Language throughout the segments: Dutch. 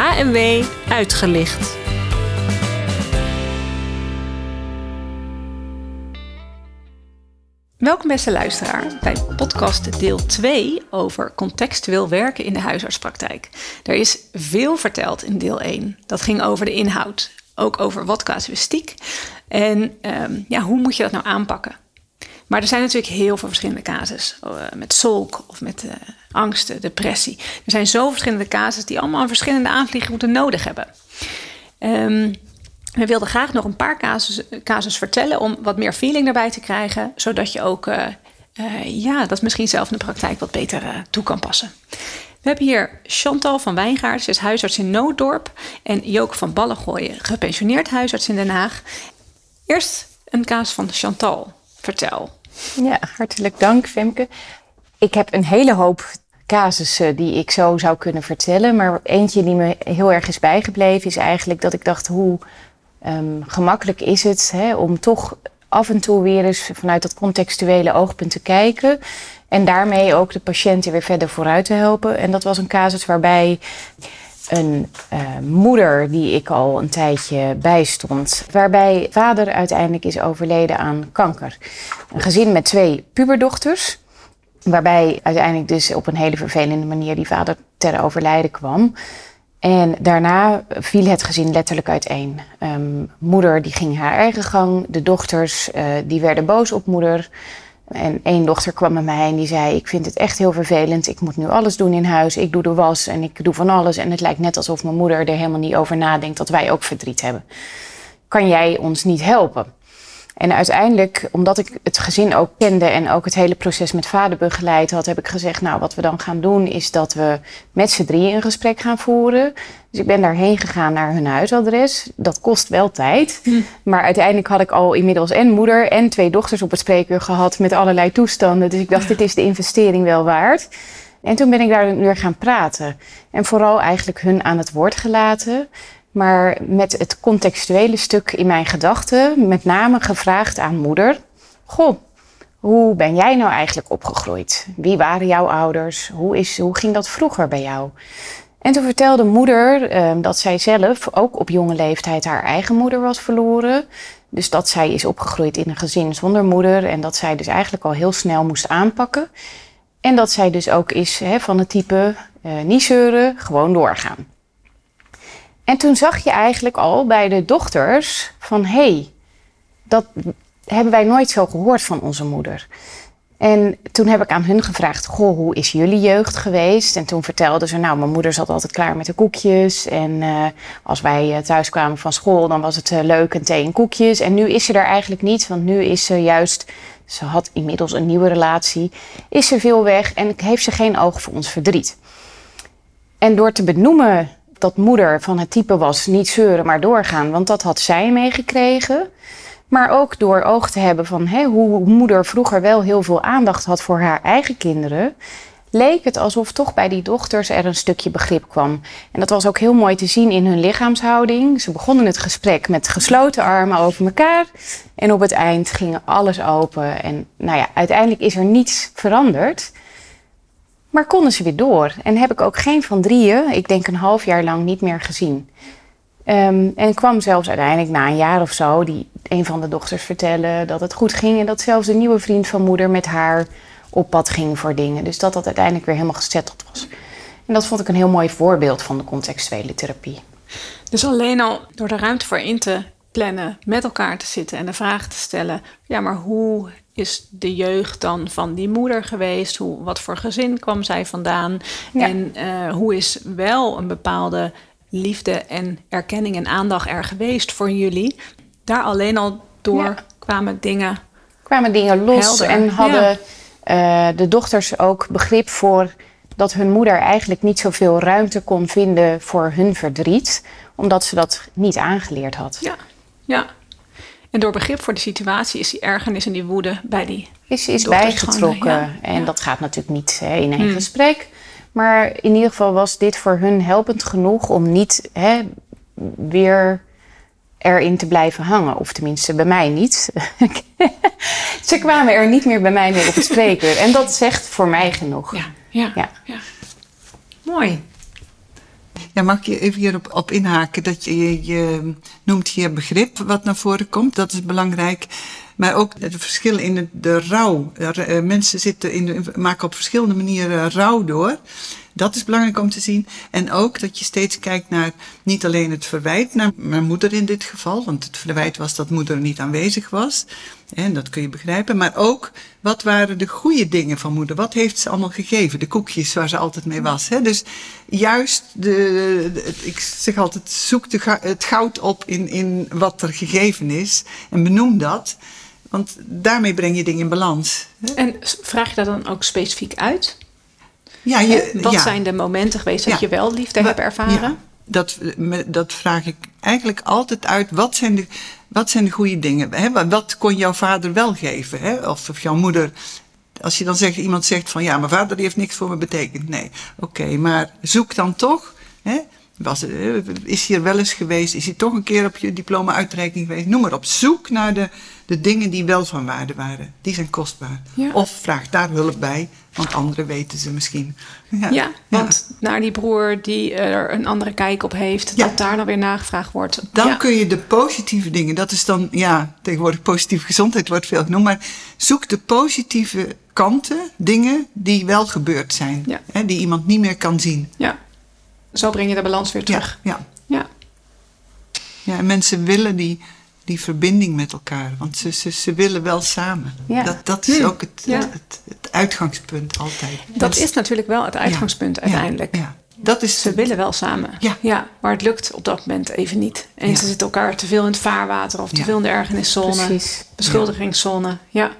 H&W Uitgelicht. Welkom beste luisteraar bij podcast deel 2 over contextueel werken in de huisartspraktijk. Er is veel verteld in deel 1. Dat ging over de inhoud, ook over wat casuïstiek en hoe moet je dat nou aanpakken. Maar er zijn natuurlijk heel veel verschillende casus. Met solk of met angsten, depressie. Er zijn zo verschillende casus die allemaal een verschillende aanvliegroute nodig hebben. We wilden graag nog een paar casus vertellen om wat meer feeling erbij te krijgen. Zodat je ook dat misschien zelf in de praktijk wat beter toe kan passen. We hebben hier Chantal van Wijngaarden, ze is huisarts in Nooddorp. En Joke van Ballegooijen, gepensioneerd huisarts in Den Haag. Eerst een casus van Chantal. Vertel. Ja, hartelijk dank Femke. Ik heb een hele hoop casussen die ik zo zou kunnen vertellen. Maar eentje die me heel erg is bijgebleven is eigenlijk dat ik dacht hoe gemakkelijk is het om toch af en toe weer eens vanuit dat contextuele oogpunt te kijken. En daarmee ook de patiënten weer verder vooruit te helpen. En dat was een casus waarbij een moeder die ik al een tijdje bijstond, waarbij vader uiteindelijk is overleden aan kanker. Een gezin met 2 puberdochters, waarbij uiteindelijk dus op een hele vervelende manier die vader ter overlijden kwam. En daarna viel het gezin letterlijk uiteen. Moeder die ging haar eigen gang, de dochters die werden boos op moeder. En 1 dochter kwam bij mij en die zei, ik vind het echt heel vervelend. Ik moet nu alles doen in huis. Ik doe de was en ik doe van alles. En het lijkt net alsof mijn moeder er helemaal niet over nadenkt dat wij ook verdriet hebben. Kan jij ons niet helpen? En uiteindelijk, omdat ik het gezin ook kende en ook het hele proces met vader begeleid had, heb ik gezegd, nou wat we dan gaan doen is dat we met z'n 3 een gesprek gaan voeren. Dus ik ben daarheen gegaan naar hun huisadres. Dat kost wel tijd. Maar uiteindelijk had ik al inmiddels en moeder en 2 dochters op het spreekuur gehad met allerlei toestanden. Dus ik dacht, dit is de investering wel waard. En toen ben ik daar weer gaan praten. En vooral eigenlijk hun aan het woord gelaten. Maar met het contextuele stuk in mijn gedachten, met name gevraagd aan moeder. Goh, hoe ben jij nou eigenlijk opgegroeid? Wie waren jouw ouders? Hoe ging dat vroeger bij jou? En toen vertelde moeder dat zij zelf ook op jonge leeftijd haar eigen moeder was verloren. Dus dat zij is opgegroeid in een gezin zonder moeder en dat zij dus eigenlijk al heel snel moest aanpakken. En dat zij dus ook is van het type niet zeuren, gewoon doorgaan. En toen zag je eigenlijk al bij de dochters van, dat hebben wij nooit zo gehoord van onze moeder. En toen heb ik aan hun gevraagd, hoe is jullie jeugd geweest? En toen vertelden ze, mijn moeder zat altijd klaar met de koekjes. En als wij thuis kwamen van school, dan was het leuk en thee en koekjes. En nu is ze daar eigenlijk niet, want nu is ze juist, ze had inmiddels een nieuwe relatie. Is ze veel weg en heeft ze geen oog voor ons verdriet. En door te benoemen dat moeder van het type was, niet zeuren maar doorgaan, want dat had zij meegekregen. Maar ook door oog te hebben van hoe moeder vroeger wel heel veel aandacht had voor haar eigen kinderen, leek het alsof toch bij die dochters er een stukje begrip kwam. En dat was ook heel mooi te zien in hun lichaamshouding. Ze begonnen het gesprek met gesloten armen over elkaar en op het eind ging alles open. En uiteindelijk is er niets veranderd. Maar konden ze weer door. En heb ik ook geen van 3, ik denk een half jaar lang, niet meer gezien. En kwam zelfs uiteindelijk na een jaar of zo die een van de dochters vertellen dat het goed ging. En dat zelfs de nieuwe vriend van moeder met haar op pad ging voor dingen. Dus dat dat uiteindelijk weer helemaal gezetteld was. En dat vond ik een heel mooi voorbeeld van de contextuele therapie. Dus alleen al door de ruimte voor in te plannen, met elkaar te zitten en de vraag te stellen, maar hoe is de jeugd dan van die moeder geweest? Wat voor gezin kwam zij vandaan? Ja. En hoe is wel een bepaalde liefde en erkenning en aandacht er geweest voor jullie? Daar alleen al door kwamen dingen los helder. En hadden de dochters ook begrip voor dat hun moeder eigenlijk niet zoveel ruimte kon vinden voor hun verdriet, omdat ze dat niet aangeleerd had. Ja. En door begrip voor de situatie is die ergernis en die woede bij die is bijgetrokken. En dat gaat natuurlijk niet in een gesprek. Maar in ieder geval was dit voor hun helpend genoeg om niet weer erin te blijven hangen. Of tenminste bij mij niet. Ze kwamen er niet meer bij mij mee op het spreekuur. En dat zegt voor mij genoeg. Ja. Mooi. Ja, mag ik je even hierop inhaken? Dat je noemt hier begrip wat naar voren komt. Dat is belangrijk. Maar ook het verschil in de rouw. Mensen zitten maken op verschillende manieren rouw door. Dat is belangrijk om te zien. En ook dat je steeds kijkt naar niet alleen het verwijt naar mijn moeder in dit geval. Want het verwijt was dat moeder niet aanwezig was. En dat kun je begrijpen. Maar ook, wat waren de goede dingen van moeder? Wat heeft ze allemaal gegeven? De koekjes waar ze altijd mee was. Hè? Dus juist, ik zeg altijd, zoek het goud op in wat er gegeven is. En benoem dat. Want daarmee breng je dingen in balans. Hè? En vraag je dat dan ook specifiek uit? Ja, wat zijn de momenten geweest dat je wel liefde hebt ervaren? Ja, dat vraag ik eigenlijk altijd uit. Wat zijn de goede dingen? Hè? Wat kon jouw vader wel geven? Hè? Of jouw moeder. Als je dan iemand zegt van ja, mijn vader heeft niks voor me betekend. Nee, oké, maar zoek dan toch. Hè? Is hij er wel eens geweest? Is hij toch een keer op je diploma-uitreiking geweest? Noem maar op. Zoek naar de dingen die wel van waarde waren. Die zijn kostbaar. Ja. Of vraag daar hulp bij, want anderen weten ze misschien. Ja, want naar die broer die er een andere kijk op heeft, dat daar dan weer nagevraagd wordt. Dan kun je de positieve dingen, dat is dan, tegenwoordig positieve gezondheid wordt veel genoemd, maar zoek de positieve kanten, dingen die wel gebeurd zijn, die iemand niet meer kan zien. Ja. Zo breng je de balans weer terug. Ja, en mensen willen die verbinding met elkaar. Want ze willen wel samen. Ja. Dat is ook het uitgangspunt altijd. Dat is natuurlijk wel het uitgangspunt uiteindelijk. Ja. Dat is ze willen wel samen. Ja, maar het lukt op dat moment even niet. En ze zitten elkaar te veel in het vaarwater. Of te veel in de ergerniszone. Precies. Beschuldigingszone. Ja.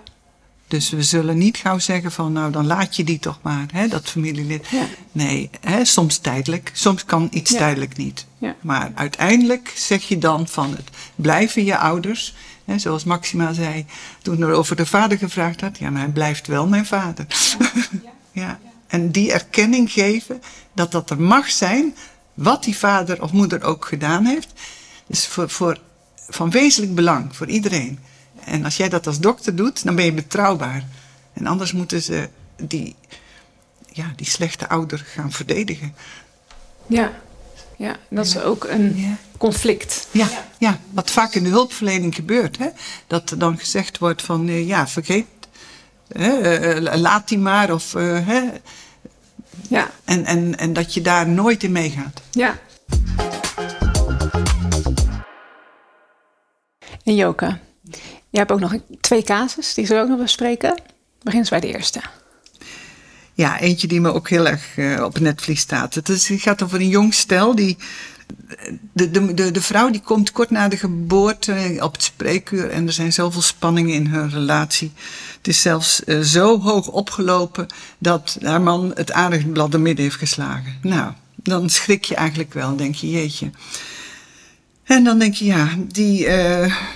Dus we zullen niet gauw zeggen van nou dan laat je die toch maar, hè, dat familielid. Ja. Nee, hè, soms tijdelijk. Soms kan iets tijdelijk niet. Ja. Maar uiteindelijk zeg je dan van het blijven je ouders. Hè, zoals Maxima zei toen er over de vader gevraagd had. Ja, maar hij blijft wel mijn vader. Ja. En die erkenning geven dat er mag zijn wat die vader of moeder ook gedaan heeft. Dus voor van wezenlijk belang voor iedereen. En als jij dat als dokter doet, dan ben je betrouwbaar. En anders moeten ze die slechte ouder gaan verdedigen. Ja, dat is ook een conflict. Ja, wat vaak in de hulpverlening gebeurt. Hè? Dat er dan gezegd wordt van, vergeet. Laat die maar. Of, en dat je daar nooit in meegaat. Ja. En Joke? Je hebt ook nog 2 casus, die zullen we ook nog bespreken. Beginnen bij de eerste. Ja, eentje die me ook heel erg op het netvlies staat. Het gaat over een jong stel. De vrouw die komt kort na de geboorte op het spreekuur. En er zijn zoveel spanningen in hun relatie. Het is zelfs zo hoog opgelopen dat haar man het aardigblad door midden heeft geslagen. Nou, dan schrik je eigenlijk wel, denk je, jeetje. En dan denk je,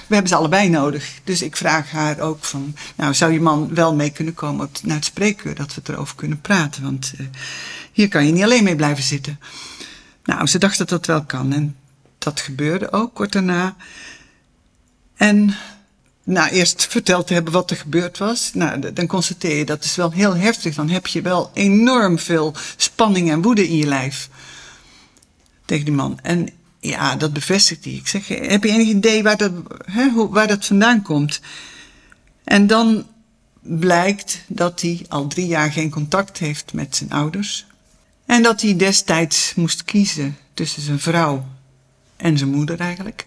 we hebben ze allebei nodig. Dus ik vraag haar ook van, nou, zou je man wel mee kunnen komen naar het spreekuur? Dat we het erover kunnen praten, want hier kan je niet alleen mee blijven zitten. Nou, ze dacht dat dat wel kan. En dat gebeurde ook kort daarna. En eerst verteld te hebben wat er gebeurd was. Nou, dan constateer je, dat is wel heel heftig. Dan heb je wel enorm veel spanning en woede in je lijf. Tegen die man. En ja, dat bevestigt hij. Ik zeg, heb je enig idee waar dat vandaan komt? En dan blijkt dat hij al 3 jaar geen contact heeft met zijn ouders. En dat hij destijds moest kiezen tussen zijn vrouw en zijn moeder eigenlijk.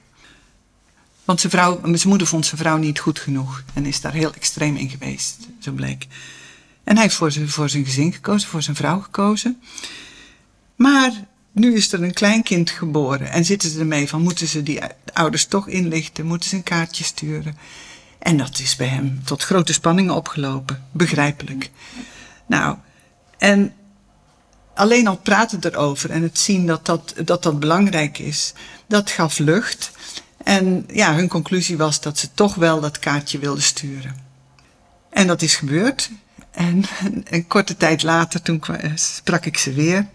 Want zijn moeder vond zijn vrouw niet goed genoeg. En is daar heel extreem in geweest, zo bleek. En hij heeft voor zijn gezin gekozen, voor zijn vrouw gekozen. Maar nu is er een kleinkind geboren en zitten ze ermee van, moeten ze die ouders toch inlichten, moeten ze een kaartje sturen. En dat is bij hem tot grote spanningen opgelopen, begrijpelijk. Nou, en alleen al praten erover en het zien dat belangrijk is, dat gaf lucht. En hun conclusie was dat ze toch wel dat kaartje wilden sturen. En dat is gebeurd. En een korte tijd later, toen sprak ik ze weer.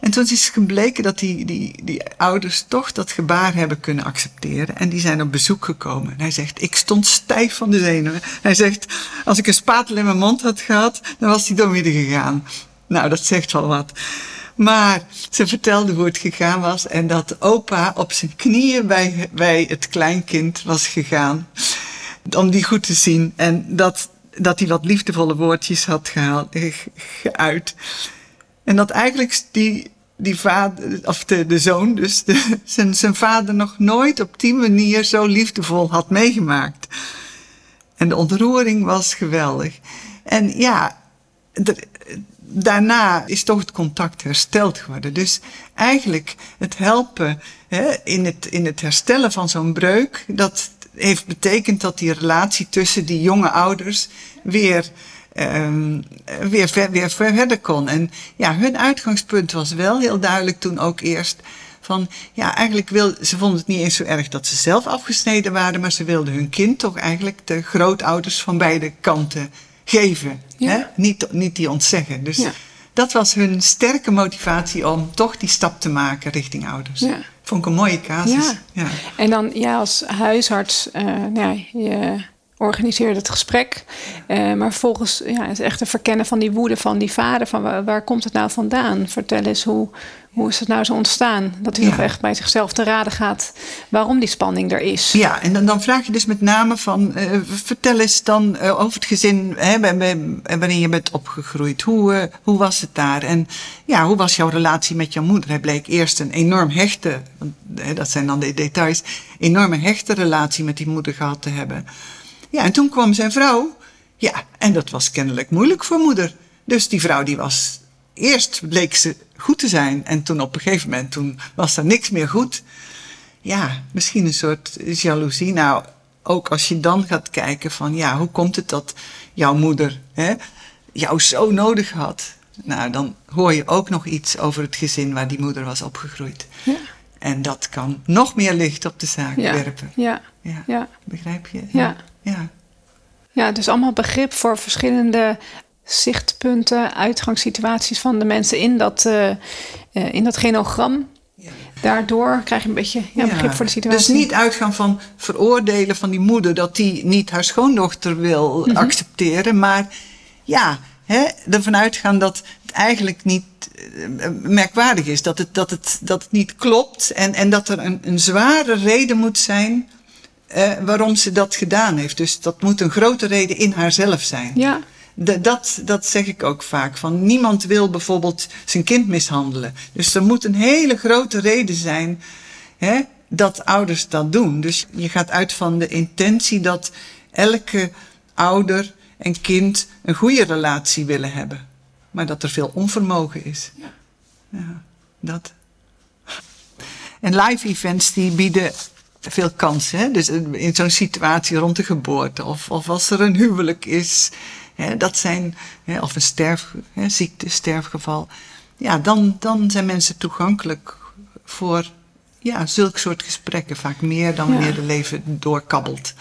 En toen is gebleken dat die ouders toch dat gebaar hebben kunnen accepteren. En die zijn op bezoek gekomen. En hij zegt, ik stond stijf van de zenuwen. Hij zegt, als ik een spatel in mijn mond had gehad, dan was hij doormidden gegaan. Nou, dat zegt wel wat. Maar ze vertelde hoe het gegaan was en dat opa op zijn knieën bij het kleinkind was gegaan om die goed te zien. En dat hij wat liefdevolle woordjes had geuit. En dat eigenlijk die vader, of de zoon dus, zijn vader nog nooit op die manier zo liefdevol had meegemaakt. En de ontroering was geweldig. En ja, daarna is toch het contact hersteld geworden. Dus eigenlijk het helpen in het herstellen van zo'n breuk, dat heeft betekend dat die relatie tussen die jonge ouders weer verder kon. En ja, hun uitgangspunt was wel heel duidelijk toen ook eerst van, ja, eigenlijk ze vonden het niet eens zo erg dat ze zelf afgesneden waren, maar ze wilden hun kind toch eigenlijk de grootouders van beide kanten geven. Ja. Hè? Niet die ontzeggen. Dus ja, dat was hun sterke motivatie om toch die stap te maken richting ouders. Ja. Vond ik een mooie casus. Ja. Ja. En dan, ja, als huisarts, je organiseert het gesprek. Maar vervolgens is echt een verkennen van die woede van die vader. Van waar komt het nou vandaan? Vertel eens, hoe is het nou zo ontstaan? Dat hij nog echt bij zichzelf te raden gaat waarom die spanning er is. Ja, en dan vraag je dus met name van, vertel eens dan over het gezin, waarin je bent opgegroeid. Hoe was het daar? En ja, hoe was jouw relatie met jouw moeder? Hij bleek eerst een enorm hechte, dat zijn dan de details, enorme hechte relatie met die moeder gehad te hebben. Ja, en toen kwam zijn vrouw. Ja, en dat was kennelijk moeilijk voor moeder. Dus die vrouw die was, eerst bleek ze goed te zijn. En toen op een gegeven moment, toen was er niks meer goed. Ja, misschien een soort jaloezie. Nou, ook als je dan gaat kijken van, ja, hoe komt het dat jouw moeder jou zo nodig had? Nou, dan hoor je ook nog iets over het gezin waar die moeder was opgegroeid. Ja. En dat kan nog meer licht op de zaak werpen. Ja. Ja. Ja. Begrijp je? Ja. Ja. Ja, dus allemaal begrip voor verschillende zichtpunten, uitgangssituaties van de mensen in dat genogram. Ja. Daardoor krijg je een beetje begrip voor de situatie. Dus niet uitgaan van veroordelen van die moeder dat die niet haar schoondochter wil accepteren. Maar ervan uitgaan dat het eigenlijk niet merkwaardig is. Dat het niet klopt en dat er een zware reden moet zijn waarom ze dat gedaan heeft. Dus dat moet een grote reden in haarzelf zijn. Ja. Dat zeg ik ook vaak. Van niemand wil bijvoorbeeld zijn kind mishandelen. Dus er moet een hele grote reden zijn dat ouders dat doen. Dus je gaat uit van de intentie dat elke ouder en kind een goede relatie willen hebben. Maar dat er veel onvermogen is. Ja. Ja, dat. En live events die bieden veel kansen. Hè? Dus in zo'n situatie rond de geboorte. Of als er een huwelijk is. Hè, dat zijn, of een sterfgeval. Ja, dan zijn mensen toegankelijk voor zulk soort gesprekken. Vaak meer dan wanneer de leven doorkabbelt.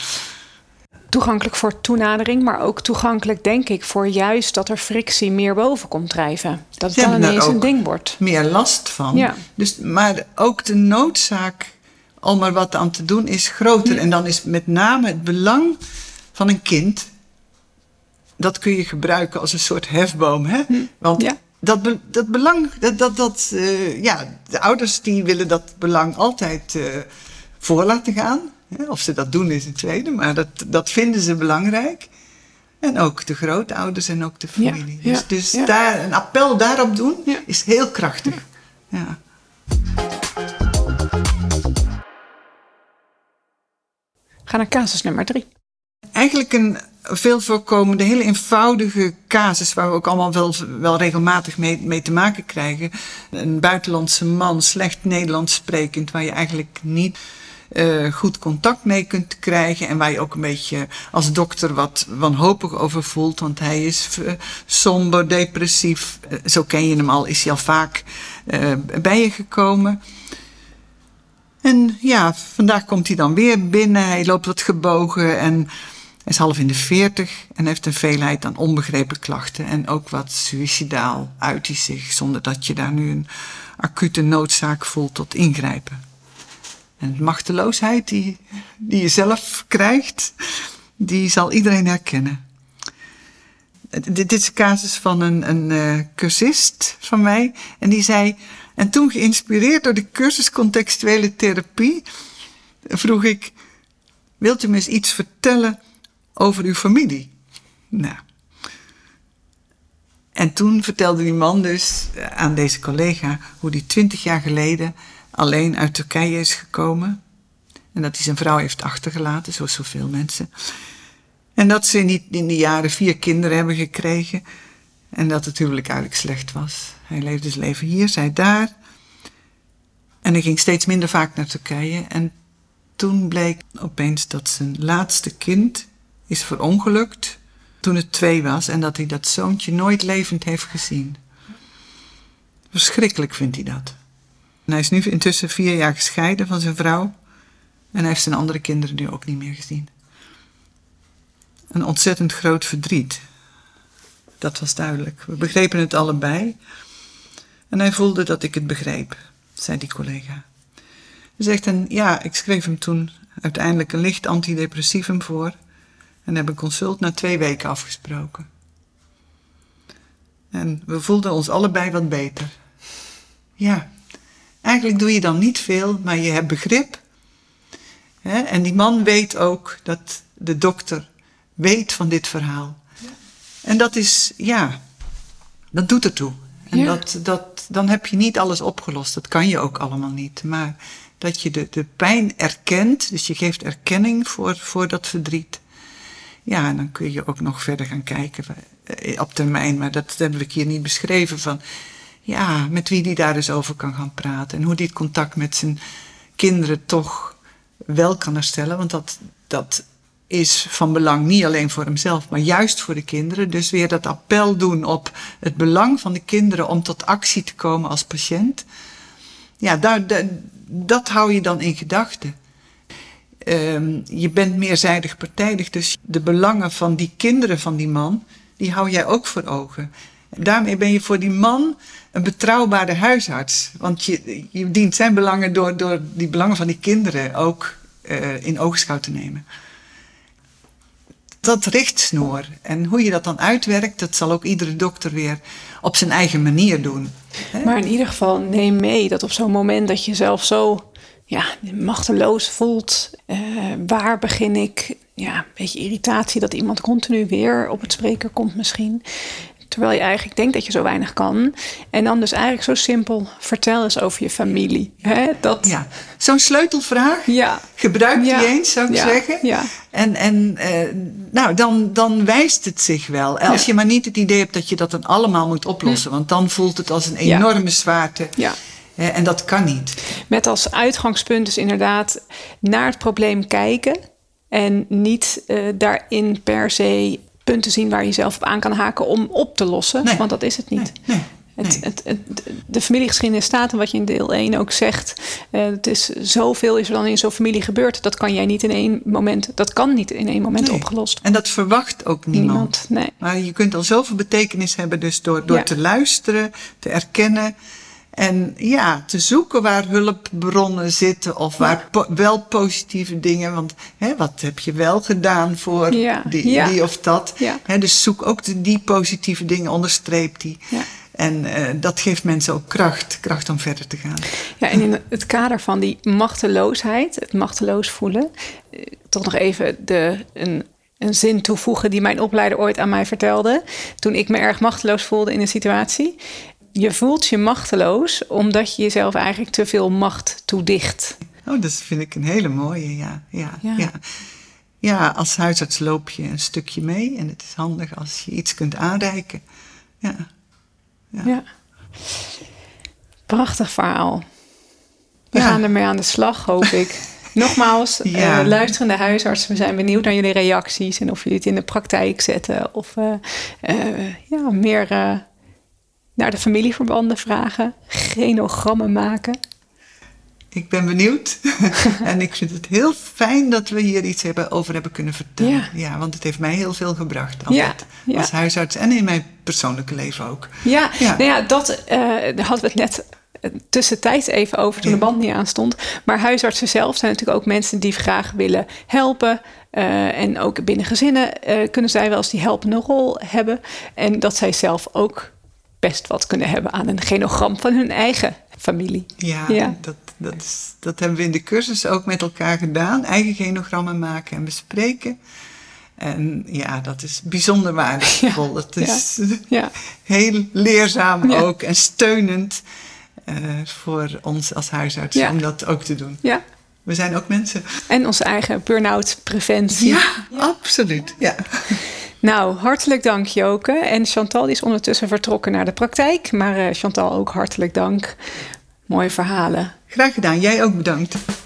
Toegankelijk voor toenadering, maar ook toegankelijk, denk ik, voor juist dat er frictie meer boven komt drijven. Dat het dan ineens een ding wordt. Meer last van. Ja. Dus, maar ook de noodzaak om er wat aan te doen is groter. Ja. En dan is met name het belang van een kind, dat kun je gebruiken als een soort hefboom. Hè? Hm. Want dat belang, de ouders die willen dat belang altijd voor laten gaan. Of ze dat doen is een tweede, maar dat vinden ze belangrijk. En ook de grootouders en ook de familie. Ja, dus daar, een appel daarop doen is heel krachtig. Ja. Ga naar casus nummer 3. Eigenlijk een veel voorkomende, hele eenvoudige casus waar we ook allemaal wel regelmatig mee te maken krijgen. Een buitenlandse man, slecht Nederlands sprekend, waar je eigenlijk niet goed contact mee kunt krijgen en waar je ook een beetje als dokter wat wanhopig over voelt, want hij is somber, depressief. Zo ken je hem al, is hij al vaak bij je gekomen. En ja, vandaag komt hij dan weer binnen, hij loopt wat gebogen en hij is half in de 40 en heeft een veelheid aan onbegrepen klachten en ook wat suïcidaal uit hij zich, zonder dat je daar nu een acute noodzaak voelt tot ingrijpen. En de machteloosheid die je zelf krijgt, die zal iedereen herkennen. Dit is een casus van een cursist van mij. En die zei... En toen, geïnspireerd door de cursus Contextuele Therapie, vroeg ik... Wilt u me eens iets vertellen over uw familie? Nou. En toen vertelde die man dus aan deze collega hoe die 20 jaar geleden alleen uit Turkije is gekomen. En dat hij zijn vrouw heeft achtergelaten, zoals zoveel mensen. En dat ze in die jaren 4 kinderen hebben gekregen. En dat het huwelijk eigenlijk slecht was. Hij leefde zijn leven hier, zij daar. En hij ging steeds minder vaak naar Turkije. En toen bleek opeens dat zijn laatste kind is verongelukt toen het 2 was. En dat hij dat zoontje nooit levend heeft gezien. Verschrikkelijk vindt hij dat. En hij is nu intussen 4 jaar gescheiden van zijn vrouw. En hij heeft zijn andere kinderen nu ook niet meer gezien. Een ontzettend groot verdriet. Dat was duidelijk. We begrepen het allebei. En hij voelde dat ik het begreep, zei die collega. Hij zegt, en ja, ik schreef hem toen uiteindelijk een licht antidepressivum voor. En heb een consult na 2 weken afgesproken. En we voelden ons allebei wat beter. Ja, eigenlijk doe je dan niet veel, maar je hebt begrip. Hè? En die man weet ook dat de dokter weet van dit verhaal. Ja. En dat is, ja, dat doet ertoe. En ja. Dan heb je niet alles opgelost. Dat kan je ook allemaal niet. Maar dat je de pijn erkent, dus je geeft erkenning voor dat verdriet. Ja, en dan kun je ook nog verder gaan kijken op termijn. Maar dat heb ik hier niet beschreven. Van, ja, met wie die daar dus over kan gaan praten. En hoe die het contact met zijn kinderen toch wel kan herstellen. Want dat is van belang niet alleen voor hemzelf, maar juist voor de kinderen. Dus weer dat appel doen op het belang van de kinderen om tot actie te komen als patiënt. Ja, dat hou je dan in gedachten. Je bent meerzijdig partijdig, dus de belangen van die kinderen van die man, die hou jij ook voor ogen. Daarmee ben je voor die man een betrouwbare huisarts. Want je dient zijn belangen door die belangen van die kinderen ook in oogschouw te nemen. Dat richtsnoer. En hoe je dat dan uitwerkt, dat zal ook iedere dokter weer op zijn eigen manier doen. Hè? Maar in ieder geval neem mee dat op zo'n moment dat je zelf zo machteloos voelt. Waar begin ik? Ja, een beetje irritatie dat iemand continu weer op het spreken komt misschien. Terwijl je eigenlijk denkt dat je zo weinig kan. En dan dus eigenlijk zo simpel, vertel eens over je familie. Hè? Ja. Zo'n sleutelvraag, gebruik die eens, zou ik zeggen. Ja. En dan wijst het zich wel. Als je maar niet het idee hebt dat je dat dan allemaal moet oplossen. Want dan voelt het als een enorme zwaarte. Ja. En dat kan niet. Met als uitgangspunt dus inderdaad naar het probleem kijken. En niet daarin per se punten zien waar je zelf op aan kan haken om op te lossen. Nee. Want dat is het niet. Nee. De familiegeschiedenis staat en wat je in deel 1 ook zegt. Zoveel is er dan in zo'n familie gebeurd. Dat kan niet in één moment opgelost. En dat verwacht ook niemand. Nee. Maar je kunt al zoveel betekenis hebben dus door te luisteren, te erkennen. En ja, te zoeken waar hulpbronnen zitten of waar wel positieve dingen. Want wat heb je wel gedaan voor die of dat. Ja. Dus zoek ook die positieve dingen, onderstreep die. Ja. En dat geeft mensen ook kracht om verder te gaan. Ja, en in het kader van die machteloosheid, het machteloos voelen. Toch nog even een zin toevoegen die mijn opleider ooit aan mij vertelde. Toen ik me erg machteloos voelde in een situatie. Je voelt je machteloos omdat je jezelf eigenlijk te veel macht toedicht. Oh, dat vind ik een hele mooie, Ja, als huisarts loop je een stukje mee. En het is handig als je iets kunt aanreiken. Ja. Prachtig verhaal. We gaan ermee aan de slag, hoop ik. Nogmaals, luisterende huisartsen, we zijn benieuwd naar jullie reacties. En of jullie het in de praktijk zetten. Of meer... naar de familieverbanden vragen, genogrammen maken. Ik ben benieuwd. En ik vind het heel fijn dat we hier iets over hebben kunnen vertellen. Ja. Ja, want het heeft mij heel veel gebracht. Altijd. Ja. Als huisarts en in mijn persoonlijke leven ook. Ja, dat hadden we het net tussentijds even over toen de band niet aanstond. Maar huisartsen zelf zijn natuurlijk ook mensen die graag willen helpen. En ook binnen gezinnen kunnen zij wel eens die helpende rol hebben. En dat zij zelf ook best wat kunnen hebben aan een genogram van hun eigen familie. Ja, ja. Dat hebben we in de cursus ook met elkaar gedaan. Eigen genogrammen maken en bespreken. En ja, dat is bijzonder waardevol. Ja, dat is heel leerzaam ook en steunend voor ons als huisartsen om dat ook te doen. Ja. We zijn ook mensen. En onze eigen burn-out preventie. Ja, absoluut. Ja. Nou, hartelijk dank Joke. En Chantal die is ondertussen vertrokken naar de praktijk. Maar Chantal, ook hartelijk dank. Mooie verhalen. Graag gedaan. Jij ook bedankt.